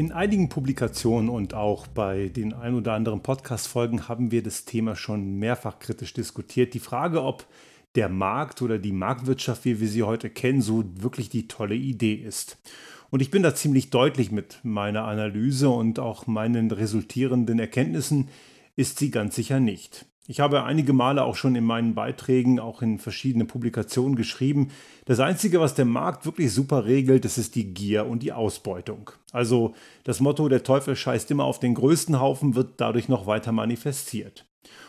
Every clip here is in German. In einigen Publikationen und auch bei den ein oder anderen Podcast-Folgen haben wir das Thema schon mehrfach kritisch diskutiert. Die Frage, ob der Markt oder die Marktwirtschaft, wie wir sie heute kennen, so wirklich die tolle Idee ist. Und ich bin da ziemlich deutlich mit meiner Analyse und auch meinen resultierenden Erkenntnissen, ist sie ganz sicher nicht. Ich habe einige Male auch schon in meinen Beiträgen, auch in verschiedenen Publikationen geschrieben, das Einzige, was der Markt wirklich super regelt, das ist die Gier und die Ausbeutung. Also das Motto, der Teufel scheißt immer auf den größten Haufen, wird dadurch noch weiter manifestiert.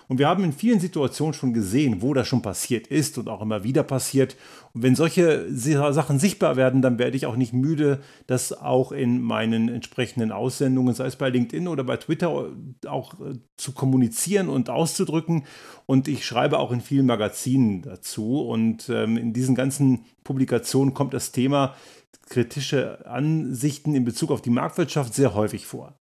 Und wir haben in vielen Situationen schon gesehen, wo das schon passiert ist und auch immer wieder passiert. Und wenn solche Sachen sichtbar werden, dann werde ich auch nicht müde, das auch in meinen entsprechenden Aussendungen, sei es bei LinkedIn oder bei Twitter, auch zu kommunizieren und auszudrücken. Und ich schreibe auch in vielen Magazinen dazu. Und in diesen ganzen Publikationen kommt das Thema kritische Ansichten in Bezug auf die Marktwirtschaft sehr häufig vor.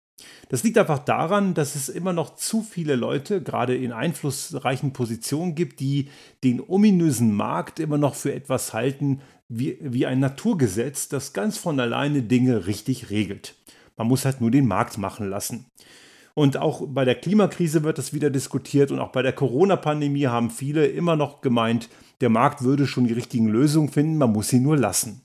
Das liegt einfach daran, dass es immer noch zu viele Leute, gerade in einflussreichen Positionen gibt, die den ominösen Markt immer noch für etwas halten, wie ein Naturgesetz, das ganz von alleine Dinge richtig regelt. Man muss halt nur den Markt machen lassen. Und auch bei der Klimakrise wird das wieder diskutiert und auch bei der Corona-Pandemie haben viele immer noch gemeint, der Markt würde schon die richtigen Lösungen finden, man muss sie nur lassen.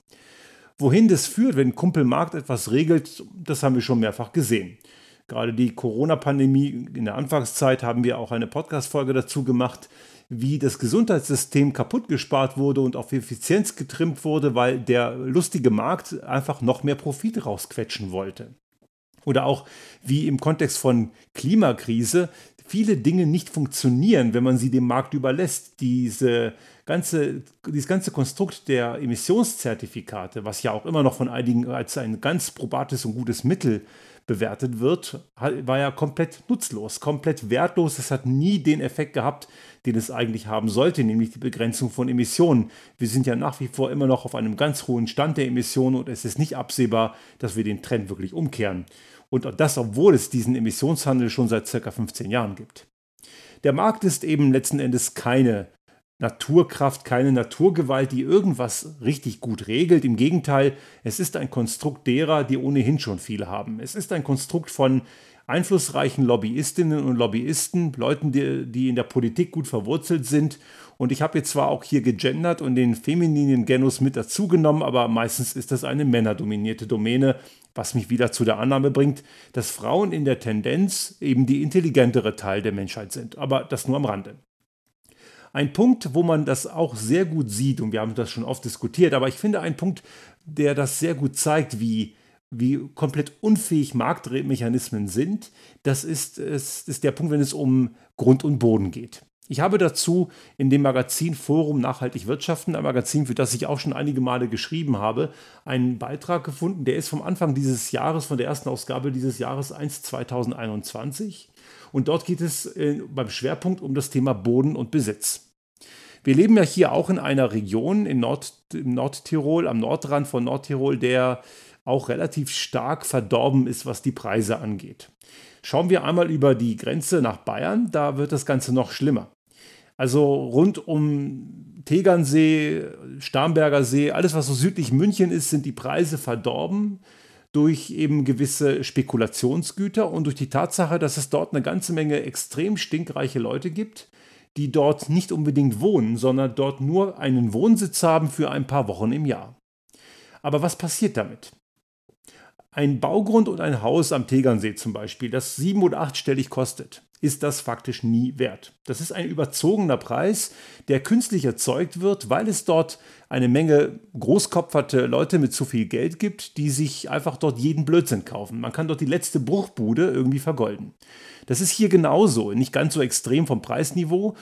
Wohin das führt, wenn Kumpel Markt etwas regelt, das haben wir schon mehrfach gesehen. Gerade die Corona-Pandemie in der Anfangszeit haben wir auch eine Podcast-Folge dazu gemacht, wie das Gesundheitssystem kaputt gespart wurde und auf Effizienz getrimmt wurde, weil der lustige Markt einfach noch mehr Profit rausquetschen wollte. Oder auch wie im Kontext von Klimakrise viele Dinge nicht funktionieren, wenn man sie dem Markt überlässt. Dieses ganze Konstrukt der Emissionszertifikate, was ja auch immer noch von einigen als ein ganz probates und gutes Mittel bewertet wird, war ja komplett nutzlos, komplett wertlos. Es hat nie den Effekt gehabt, den es eigentlich haben sollte, nämlich die Begrenzung von Emissionen. Wir sind ja nach wie vor immer noch auf einem ganz hohen Stand der Emissionen und es ist nicht absehbar, dass wir den Trend wirklich umkehren. Und das, obwohl es diesen Emissionshandel schon seit ca. 15 Jahren gibt. Der Markt ist eben letzten Endes keine Naturkraft, keine Naturgewalt, die irgendwas richtig gut regelt. Im Gegenteil, es ist ein Konstrukt derer, die ohnehin schon viel haben. Es ist ein Konstrukt von einflussreichen Lobbyistinnen und Lobbyisten, Leuten, die in der Politik gut verwurzelt sind. Und ich habe jetzt zwar auch hier gegendert und den femininen Genus mit dazugenommen, aber meistens ist das eine männerdominierte Domäne, was mich wieder zu der Annahme bringt, dass Frauen in der Tendenz eben die intelligentere Teil der Menschheit sind. Aber das nur am Rande. Ein Punkt, wo man das auch sehr gut sieht, und wir haben das schon oft diskutiert, aber ich finde einen Punkt, der das sehr gut zeigt, wie komplett unfähig Marktmechanismen sind, das ist der Punkt, wenn es um Grund und Boden geht. Ich habe dazu in dem Magazin Forum Nachhaltig Wirtschaften, ein Magazin, für das ich auch schon einige Male geschrieben habe, einen Beitrag gefunden, der ist vom Anfang dieses Jahres, von der ersten Ausgabe dieses Jahres 2021. Und dort geht es beim Schwerpunkt um das Thema Boden und Besitz. Wir leben ja hier auch in einer Region im Nordtirol, am Nordrand von Nordtirol, der auch relativ stark verdorben ist, was die Preise angeht. Schauen wir einmal über die Grenze nach Bayern, da wird das Ganze noch schlimmer. Also rund um Tegernsee, Starnberger See, alles was so südlich München ist, sind die Preise verdorben durch eben gewisse Spekulationsgüter und durch die Tatsache, dass es dort eine ganze Menge extrem stinkreiche Leute gibt, die dort nicht unbedingt wohnen, sondern dort nur einen Wohnsitz haben für ein paar Wochen im Jahr. Aber was passiert damit? Ein Baugrund und ein Haus am Tegernsee zum Beispiel, das 7- oder 8-stellig kostet, ist das faktisch nie wert. Das ist ein überzogener Preis, der künstlich erzeugt wird, weil es dort eine Menge großkopferte Leute mit zu viel Geld gibt, die sich einfach dort jeden Blödsinn kaufen. Man kann dort die letzte Bruchbude irgendwie vergolden. Das ist hier genauso, nicht ganz so extrem vom Preisniveau.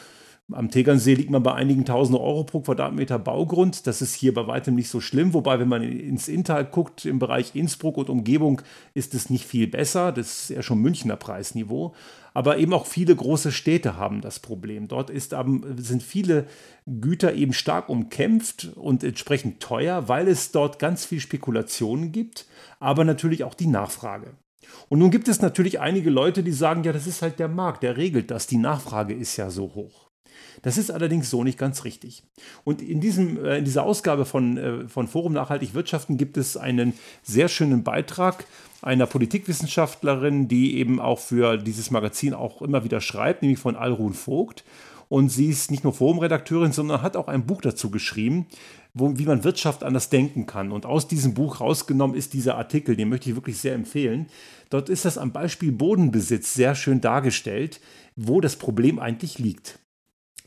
Am Tegernsee liegt man bei einigen tausend Euro pro Quadratmeter Baugrund. Das ist hier bei weitem nicht so schlimm. Wobei, wenn man ins Inntal guckt, im Bereich Innsbruck und Umgebung, ist es nicht viel besser. Das ist eher schon Münchner Preisniveau. Aber eben auch viele große Städte haben das Problem. Dort sind viele Güter eben stark umkämpft und entsprechend teuer, weil es dort ganz viel Spekulationen gibt, aber natürlich auch die Nachfrage. Und nun gibt es natürlich einige Leute, die sagen, ja, das ist halt der Markt, der regelt das. Die Nachfrage ist ja so hoch. Das ist allerdings so nicht ganz richtig. Und in dieser Ausgabe von Forum Nachhaltig Wirtschaften gibt es einen sehr schönen Beitrag einer Politikwissenschaftlerin, die eben auch für dieses Magazin auch immer wieder schreibt, nämlich von Alrun Vogt. Und sie ist nicht nur Forumredakteurin, sondern hat auch ein Buch dazu geschrieben, wie man Wirtschaft anders denken kann. Und aus diesem Buch rausgenommen ist dieser Artikel, den möchte ich wirklich sehr empfehlen. Dort ist das am Beispiel Bodenbesitz sehr schön dargestellt, wo das Problem eigentlich liegt.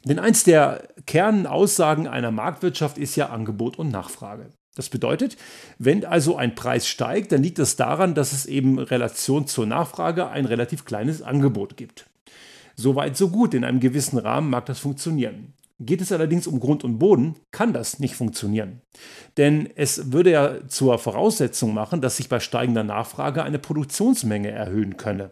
Denn eins der Kernaussagen einer Marktwirtschaft ist ja Angebot und Nachfrage. Das bedeutet, wenn also ein Preis steigt, dann liegt das daran, dass es eben in Relation zur Nachfrage ein relativ kleines Angebot gibt. Soweit so gut, in einem gewissen Rahmen mag das funktionieren. Geht es allerdings um Grund und Boden, kann das nicht funktionieren. Denn es würde ja zur Voraussetzung machen, dass sich bei steigender Nachfrage eine Produktionsmenge erhöhen könne.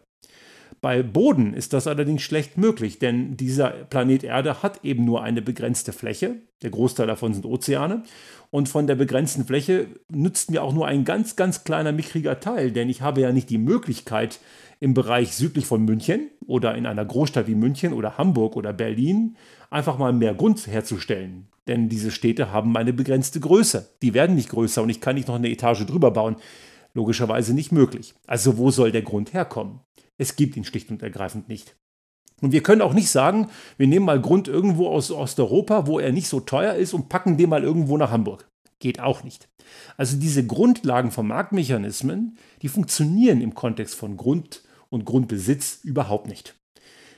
Bei Boden ist das allerdings schlecht möglich, denn dieser Planet Erde hat eben nur eine begrenzte Fläche. Der Großteil davon sind Ozeane. Und von der begrenzten Fläche nützt mir auch nur ein ganz, ganz kleiner, mickriger Teil, denn ich habe ja nicht die Möglichkeit, im Bereich südlich von München oder in einer Großstadt wie München oder Hamburg oder Berlin einfach mal mehr Grund herzustellen. Denn diese Städte haben eine begrenzte Größe. Die werden nicht größer und ich kann nicht noch eine Etage drüber bauen. Logischerweise nicht möglich. Also wo soll der Grund herkommen? Es gibt ihn schlicht und ergreifend nicht. Und wir können auch nicht sagen, wir nehmen mal Grund irgendwo aus Osteuropa, wo er nicht so teuer ist und packen den mal irgendwo nach Hamburg. Geht auch nicht. Also diese Grundlagen von Marktmechanismen, die funktionieren im Kontext von Grund und Grundbesitz überhaupt nicht.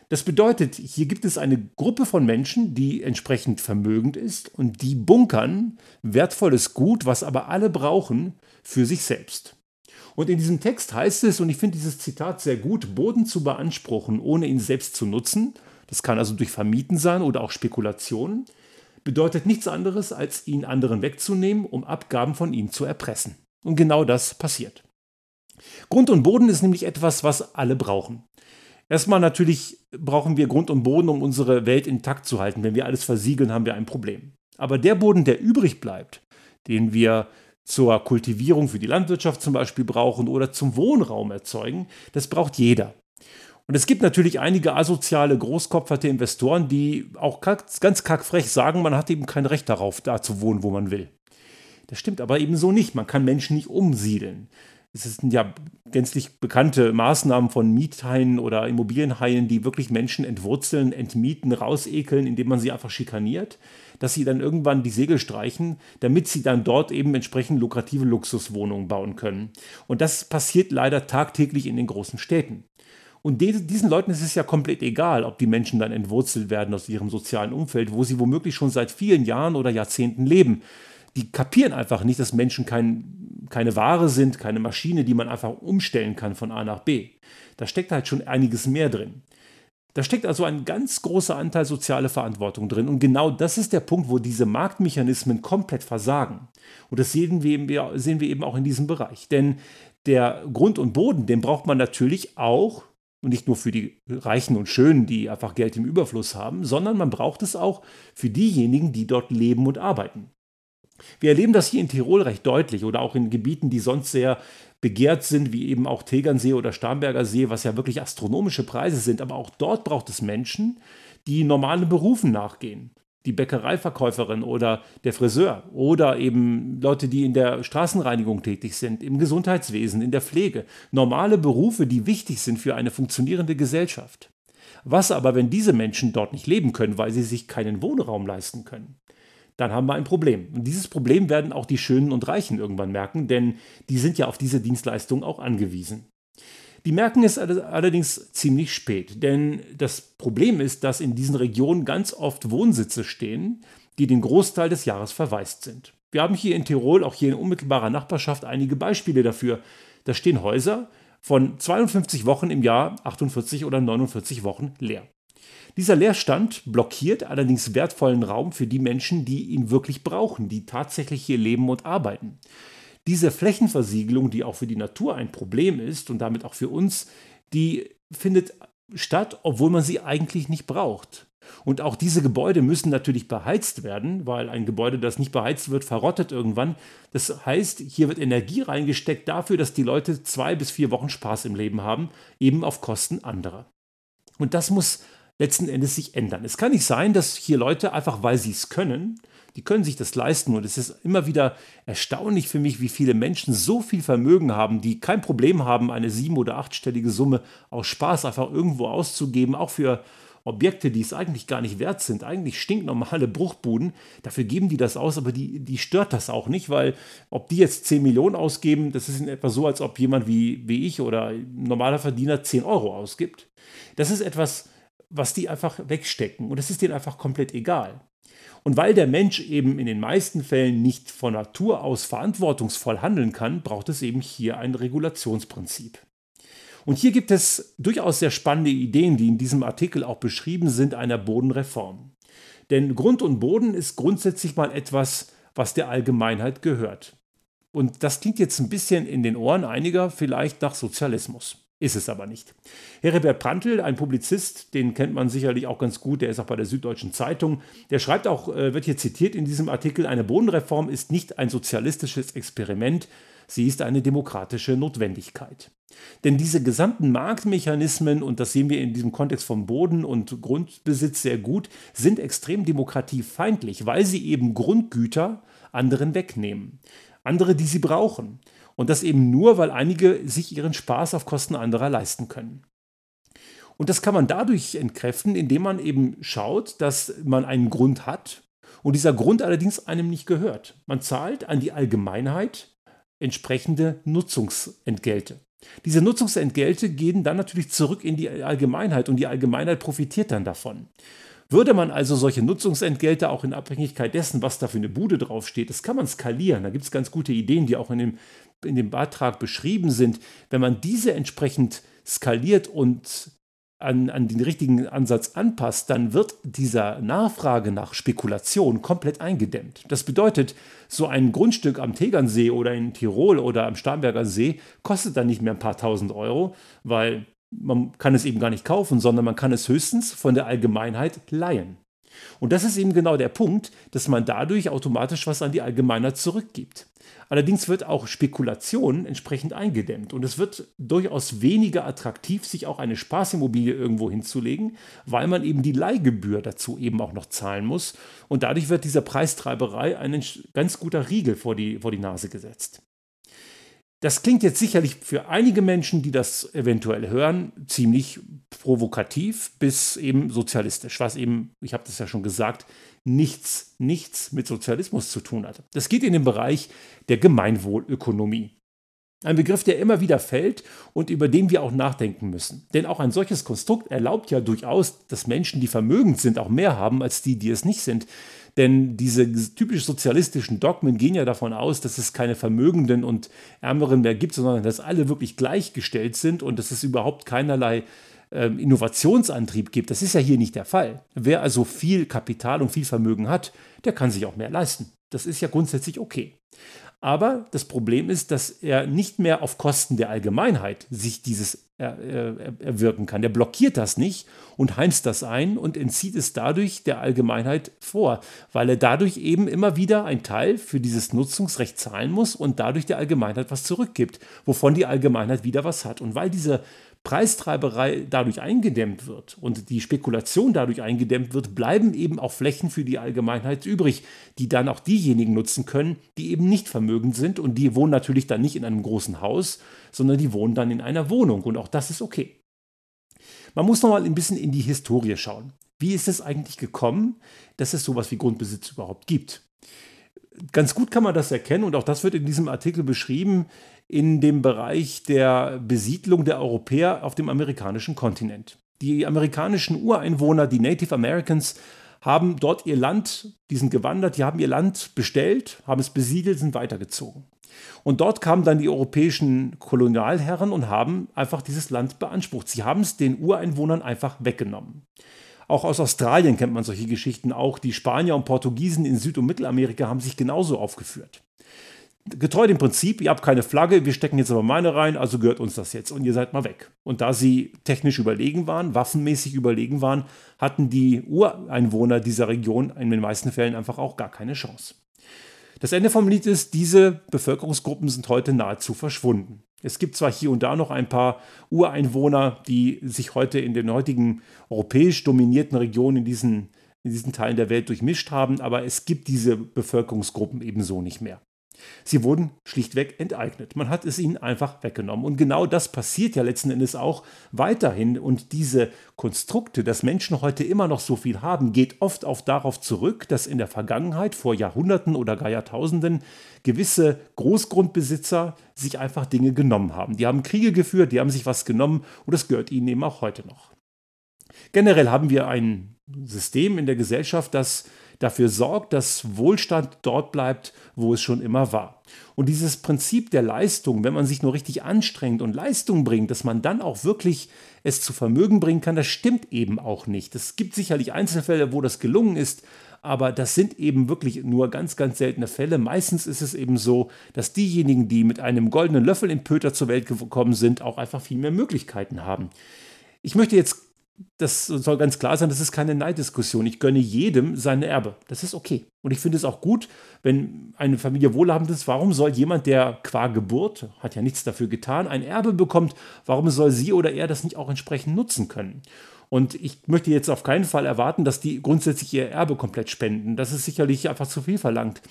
Das bedeutet, hier gibt es eine Gruppe von Menschen, die entsprechend vermögend ist und die bunkern wertvolles Gut, was aber alle brauchen, für sich selbst. Und in diesem Text heißt es, und ich finde dieses Zitat sehr gut, Boden zu beanspruchen, ohne ihn selbst zu nutzen, das kann also durch Vermieten sein oder auch Spekulationen, bedeutet nichts anderes, als ihn anderen wegzunehmen, um Abgaben von ihm zu erpressen. Und genau das passiert. Grund und Boden ist nämlich etwas, was alle brauchen. Erstmal natürlich brauchen wir Grund und Boden, um unsere Welt intakt zu halten. Wenn wir alles versiegeln, haben wir ein Problem. Aber der Boden, der übrig bleibt, den wir zur Kultivierung für die Landwirtschaft zum Beispiel brauchen oder zum Wohnraum erzeugen, das braucht jeder. Und es gibt natürlich einige asoziale, großkopferte Investoren, die auch ganz kackfrech sagen, man hat eben kein Recht darauf, da zu wohnen, wo man will. Das stimmt aber eben so nicht. Man kann Menschen nicht umsiedeln. Es sind ja gänzlich bekannte Maßnahmen von Miethaien oder Immobilienhaien, die wirklich Menschen entwurzeln, entmieten, rausekeln, indem man sie einfach schikaniert, dass sie dann irgendwann die Segel streichen, damit sie dann dort eben entsprechend lukrative Luxuswohnungen bauen können. Und das passiert leider tagtäglich in den großen Städten. Und diesen Leuten ist es ja komplett egal, ob die Menschen dann entwurzelt werden aus ihrem sozialen Umfeld, wo sie womöglich schon seit vielen Jahren oder Jahrzehnten leben. Die kapieren einfach nicht, dass Menschen keine Ware sind, keine Maschine, die man einfach umstellen kann von A nach B. Da steckt halt schon einiges mehr drin. Da steckt also ein ganz großer Anteil soziale Verantwortung drin. Und genau das ist der Punkt, wo diese Marktmechanismen komplett versagen. Und das sehen wir eben auch in diesem Bereich. Denn der Grund und Boden, den braucht man natürlich auch, und nicht nur für die Reichen und Schönen, die einfach Geld im Überfluss haben, sondern man braucht es auch für diejenigen, die dort leben und arbeiten. Wir erleben das hier in Tirol recht deutlich oder auch in Gebieten, die sonst sehr begehrt sind, wie eben auch Tegernsee oder Starnberger See, was ja wirklich astronomische Preise sind. Aber auch dort braucht es Menschen, die normalen Berufen nachgehen. Die Bäckereiverkäuferin oder der Friseur oder eben Leute, die in der Straßenreinigung tätig sind, im Gesundheitswesen, in der Pflege. Normale Berufe, die wichtig sind für eine funktionierende Gesellschaft. Was aber, wenn diese Menschen dort nicht leben können, weil sie sich keinen Wohnraum leisten können? Dann haben wir ein Problem. Und dieses Problem werden auch die Schönen und Reichen irgendwann merken, denn die sind ja auf diese Dienstleistung auch angewiesen. Die merken es allerdings ziemlich spät, denn das Problem ist, dass in diesen Regionen ganz oft Wohnsitze stehen, die den Großteil des Jahres verwaist sind. Wir haben hier in Tirol, auch hier in unmittelbarer Nachbarschaft, einige Beispiele dafür. Da stehen Häuser von 52 Wochen im Jahr, 48 oder 49 Wochen leer. Dieser Leerstand blockiert allerdings wertvollen Raum für die Menschen, die ihn wirklich brauchen, die tatsächlich hier leben und arbeiten. Diese Flächenversiegelung, die auch für die Natur ein Problem ist und damit auch für uns, die findet statt, obwohl man sie eigentlich nicht braucht. Und auch diese Gebäude müssen natürlich beheizt werden, weil ein Gebäude, das nicht beheizt wird, verrottet irgendwann. Das heißt, hier wird Energie reingesteckt dafür, dass die Leute 2 bis 4 Wochen Spaß im Leben haben, eben auf Kosten anderer. Und das muss letzten Endes sich ändern. Es kann nicht sein, dass hier Leute einfach, weil sie es können, die können sich das leisten. Und es ist immer wieder erstaunlich für mich, wie viele Menschen so viel Vermögen haben, die kein Problem haben, eine 7- oder 8-stellige Summe aus Spaß einfach irgendwo auszugeben, auch für Objekte, die es eigentlich gar nicht wert sind, eigentlich stinknormale Bruchbuden, dafür geben die das aus, aber die stört das auch nicht, weil ob die jetzt 10 Millionen ausgeben, das ist in etwa so, als ob jemand wie ich oder ein normaler Verdiener 10 € ausgibt. Das ist etwas, was die einfach wegstecken und das ist denen einfach komplett egal. Und weil der Mensch eben in den meisten Fällen nicht von Natur aus verantwortungsvoll handeln kann, braucht es eben hier ein Regulationsprinzip. Und hier gibt es durchaus sehr spannende Ideen, die in diesem Artikel auch beschrieben sind, einer Bodenreform. Denn Grund und Boden ist grundsätzlich mal etwas, was der Allgemeinheit gehört. Und das klingt jetzt ein bisschen in den Ohren einiger vielleicht nach Sozialismus. Ist es aber nicht. Heribert Prantl, ein Publizist, den kennt man sicherlich auch ganz gut, der ist auch bei der Süddeutschen Zeitung, der schreibt auch, wird hier zitiert in diesem Artikel, eine Bodenreform ist nicht ein sozialistisches Experiment, sie ist eine demokratische Notwendigkeit. Denn diese gesamten Marktmechanismen, und das sehen wir in diesem Kontext von Boden und Grundbesitz sehr gut, sind extrem demokratiefeindlich, weil sie eben Grundgüter anderen wegnehmen. Andere, die sie brauchen. Und das eben nur, weil einige sich ihren Spaß auf Kosten anderer leisten können. Und das kann man dadurch entkräften, indem man eben schaut, dass man einen Grund hat und dieser Grund allerdings einem nicht gehört. Man zahlt an die Allgemeinheit entsprechende Nutzungsentgelte. Diese Nutzungsentgelte gehen dann natürlich zurück in die Allgemeinheit und die Allgemeinheit profitiert dann davon. Würde man also solche Nutzungsentgelte auch in Abhängigkeit dessen, was da für eine Bude draufsteht, das kann man skalieren, da gibt es ganz gute Ideen, die auch in dem Beitrag beschrieben sind, wenn man diese entsprechend skaliert und an den richtigen Ansatz anpasst, dann wird dieser Nachfrage nach Spekulation komplett eingedämmt. Das bedeutet, so ein Grundstück am Tegernsee oder in Tirol oder am Starnberger See kostet dann nicht mehr ein paar Tausend €, weil man kann es eben gar nicht kaufen, sondern man kann es höchstens von der Allgemeinheit leihen. Und das ist eben genau der Punkt, dass man dadurch automatisch was an die Allgemeinheit zurückgibt. Allerdings wird auch Spekulation entsprechend eingedämmt und es wird durchaus weniger attraktiv, sich auch eine Spaßimmobilie irgendwo hinzulegen, weil man eben die Leihgebühr dazu eben auch noch zahlen muss und dadurch wird dieser Preistreiberei ein ganz guter Riegel vor die Nase gesetzt. Das klingt jetzt sicherlich für einige Menschen, die das eventuell hören, ziemlich provokativ bis eben sozialistisch, was eben, ich habe das ja schon gesagt, nichts mit Sozialismus zu tun hat. Das geht in den Bereich der Gemeinwohlökonomie. Ein Begriff, der immer wieder fällt und über den wir auch nachdenken müssen. Denn auch ein solches Konstrukt erlaubt ja durchaus, dass Menschen, die vermögend sind, auch mehr haben als die, die es nicht sind. Denn diese typisch sozialistischen Dogmen gehen ja davon aus, dass es keine Vermögenden und Ärmeren mehr gibt, sondern dass alle wirklich gleichgestellt sind und dass es überhaupt keinerlei Innovationsantrieb gibt. Das ist ja hier nicht der Fall. Wer also viel Kapital und viel Vermögen hat, der kann sich auch mehr leisten. Das ist ja grundsätzlich okay. Aber das Problem ist, dass er nicht mehr auf Kosten der Allgemeinheit sich dieses erwirken kann. Der blockiert das nicht und heimst das ein und entzieht es dadurch der Allgemeinheit vor, weil er dadurch eben immer wieder einen Teil für dieses Nutzungsrecht zahlen muss und dadurch der Allgemeinheit was zurückgibt, wovon die Allgemeinheit wieder was hat. Und weil diese Preistreiberei dadurch eingedämmt wird und die Spekulation dadurch eingedämmt wird, bleiben eben auch Flächen für die Allgemeinheit übrig, die dann auch diejenigen nutzen können, die eben nicht vermögend sind und die wohnen natürlich dann nicht in einem großen Haus, sondern die wohnen dann in einer Wohnung und auch das ist okay. Man muss nochmal ein bisschen in die Historie schauen. Wie ist es eigentlich gekommen, dass es sowas wie Grundbesitz überhaupt gibt? Ganz gut kann man das erkennen und auch das wird in diesem Artikel beschrieben in dem Bereich der Besiedlung der Europäer auf dem amerikanischen Kontinent. Die amerikanischen Ureinwohner, die Native Americans, haben dort ihr Land, die sind gewandert, die haben ihr Land bestellt, haben es besiedelt, sind weitergezogen. Und dort kamen dann die europäischen Kolonialherren und haben einfach dieses Land beansprucht. Sie haben es den Ureinwohnern einfach weggenommen. Auch aus Australien kennt man solche Geschichten. Auch die Spanier und Portugiesen in Süd- und Mittelamerika haben sich genauso aufgeführt. Getreu dem Prinzip, ihr habt keine Flagge, wir stecken jetzt aber meine rein, also gehört uns das jetzt und ihr seid mal weg. Und da sie technisch überlegen waren, waffenmäßig überlegen waren, hatten die Ureinwohner dieser Region in den meisten Fällen einfach auch gar keine Chance. Das Ende vom Lied ist, diese Bevölkerungsgruppen sind heute nahezu verschwunden. Es gibt zwar hier und da noch ein paar Ureinwohner, die sich heute in den heutigen europäisch dominierten Regionen in diesen Teilen der Welt durchmischt haben, aber es gibt diese Bevölkerungsgruppen ebenso nicht mehr. Sie wurden schlichtweg enteignet. Man hat es ihnen einfach weggenommen. Und genau das passiert ja letzten Endes auch weiterhin. Und diese Konstrukte, dass Menschen heute immer noch so viel haben, geht oft auch darauf zurück, dass in der Vergangenheit, vor Jahrhunderten oder gar Jahrtausenden, gewisse Großgrundbesitzer sich einfach Dinge genommen haben. Die haben Kriege geführt, die haben sich was genommen und das gehört ihnen eben auch heute noch. Generell haben wir ein System in der Gesellschaft, das dafür sorgt, dass Wohlstand dort bleibt, wo es schon immer war. Und dieses Prinzip der Leistung, wenn man sich nur richtig anstrengt und Leistung bringt, dass man dann auch wirklich es zu Vermögen bringen kann, das stimmt eben auch nicht. Es gibt sicherlich Einzelfälle, wo das gelungen ist, aber das sind eben wirklich nur ganz, ganz seltene Fälle. Meistens ist es eben so, dass diejenigen, die mit einem goldenen Löffel im Pöter zur Welt gekommen sind, auch einfach viel mehr Möglichkeiten haben. Ich möchte jetzt Das soll ganz klar sein, das ist keine Neiddiskussion. Ich gönne jedem seine Erbe. Das ist okay. Und ich finde es auch gut, wenn eine Familie wohlhabend ist, warum soll jemand, der qua Geburt, hat ja nichts dafür getan, ein Erbe bekommt, warum soll sie oder er das nicht auch entsprechend nutzen können? Und ich möchte jetzt auf keinen Fall erwarten, dass die grundsätzlich ihr Erbe komplett spenden. Das ist sicherlich einfach zu viel verlangt.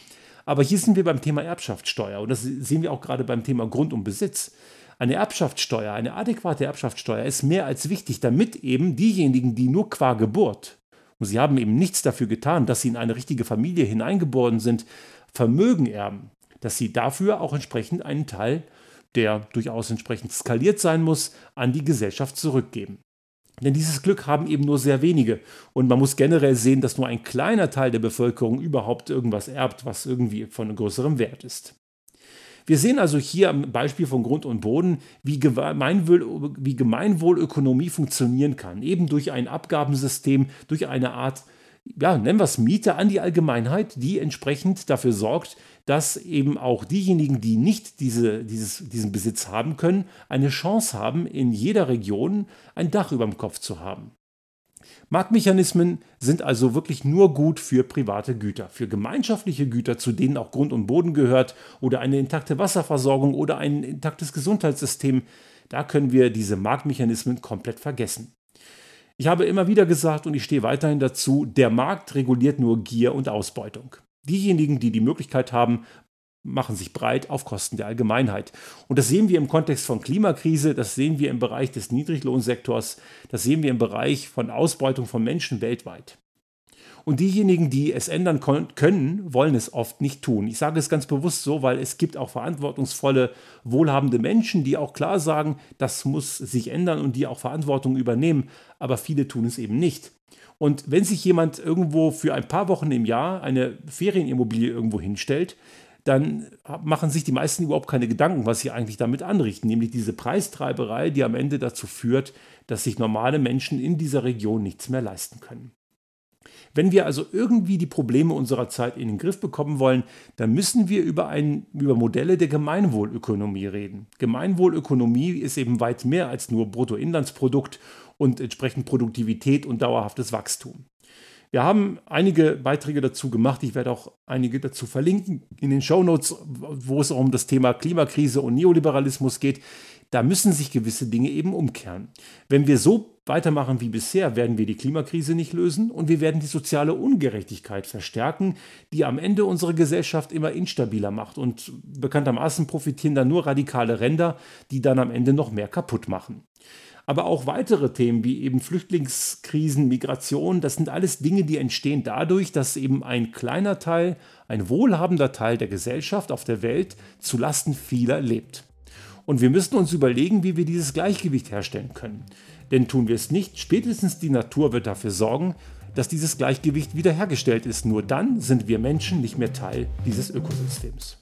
Aber hier sind wir beim Thema Erbschaftssteuer. Und das sehen wir auch gerade beim Thema Grund und Besitz. Eine Erbschaftssteuer, eine adäquate Erbschaftssteuer ist mehr als wichtig, damit eben diejenigen, die nur qua Geburt, und sie haben eben nichts dafür getan, dass sie in eine richtige Familie hineingeboren sind, Vermögen erben, dass sie dafür auch entsprechend einen Teil, der durchaus entsprechend skaliert sein muss, an die Gesellschaft zurückgeben. Denn dieses Glück haben eben nur sehr wenige. Und man muss generell sehen, dass nur ein kleiner Teil der Bevölkerung überhaupt irgendwas erbt, was irgendwie von größerem Wert ist. Wir sehen also hier am Beispiel von Grund und Boden, wie Gemeinwohlökonomie funktionieren kann. Eben durch ein Abgabensystem, durch eine Art, ja, nennen wir es Miete an die Allgemeinheit, die entsprechend dafür sorgt, dass eben auch diejenigen, die nicht diesen Besitz haben können, eine Chance haben, in jeder Region ein Dach über dem Kopf zu haben. Marktmechanismen sind also wirklich nur gut für private Güter, für gemeinschaftliche Güter, zu denen auch Grund und Boden gehört oder eine intakte Wasserversorgung oder ein intaktes Gesundheitssystem. Da können wir diese Marktmechanismen komplett vergessen. Ich habe immer wieder gesagt und ich stehe weiterhin dazu, der Markt reguliert nur Gier und Ausbeutung. Diejenigen, die die Möglichkeit haben, machen sich breit auf Kosten der Allgemeinheit. Und das sehen wir im Kontext von Klimakrise, das sehen wir im Bereich des Niedriglohnsektors, das sehen wir im Bereich von Ausbeutung von Menschen weltweit. Und diejenigen, die es ändern können, wollen es oft nicht tun. Ich sage es ganz bewusst so, weil es gibt auch verantwortungsvolle, wohlhabende Menschen, die auch klar sagen, das muss sich ändern und die auch Verantwortung übernehmen. Aber viele tun es eben nicht. Und wenn sich jemand irgendwo für ein paar Wochen im Jahr eine Ferienimmobilie irgendwo hinstellt, dann machen sich die meisten überhaupt keine Gedanken, was sie eigentlich damit anrichten, nämlich diese Preistreiberei, die am Ende dazu führt, dass sich normale Menschen in dieser Region nichts mehr leisten können. Wenn wir also irgendwie die Probleme unserer Zeit in den Griff bekommen wollen, dann müssen wir über Modelle der Gemeinwohlökonomie reden. Gemeinwohlökonomie ist eben weit mehr als nur Bruttoinlandsprodukt und entsprechend Produktivität und dauerhaftes Wachstum. Wir haben einige Beiträge dazu gemacht, ich werde auch einige dazu verlinken in den Shownotes, wo es auch um das Thema Klimakrise und Neoliberalismus geht. Da müssen sich gewisse Dinge eben umkehren. Wenn wir so weitermachen wie bisher, werden wir die Klimakrise nicht lösen und wir werden die soziale Ungerechtigkeit verstärken, die am Ende unsere Gesellschaft immer instabiler macht. Und bekanntermaßen profitieren dann nur radikale Ränder, die dann am Ende noch mehr kaputt machen. Aber auch weitere Themen wie eben Flüchtlingskrisen, Migration, das sind alles Dinge, die entstehen dadurch, dass eben ein kleiner Teil, ein wohlhabender Teil der Gesellschaft auf der Welt zulasten vieler lebt. Und wir müssen uns überlegen, wie wir dieses Gleichgewicht herstellen können. Denn tun wir es nicht, spätestens die Natur wird dafür sorgen, dass dieses Gleichgewicht wiederhergestellt ist. Nur dann sind wir Menschen nicht mehr Teil dieses Ökosystems.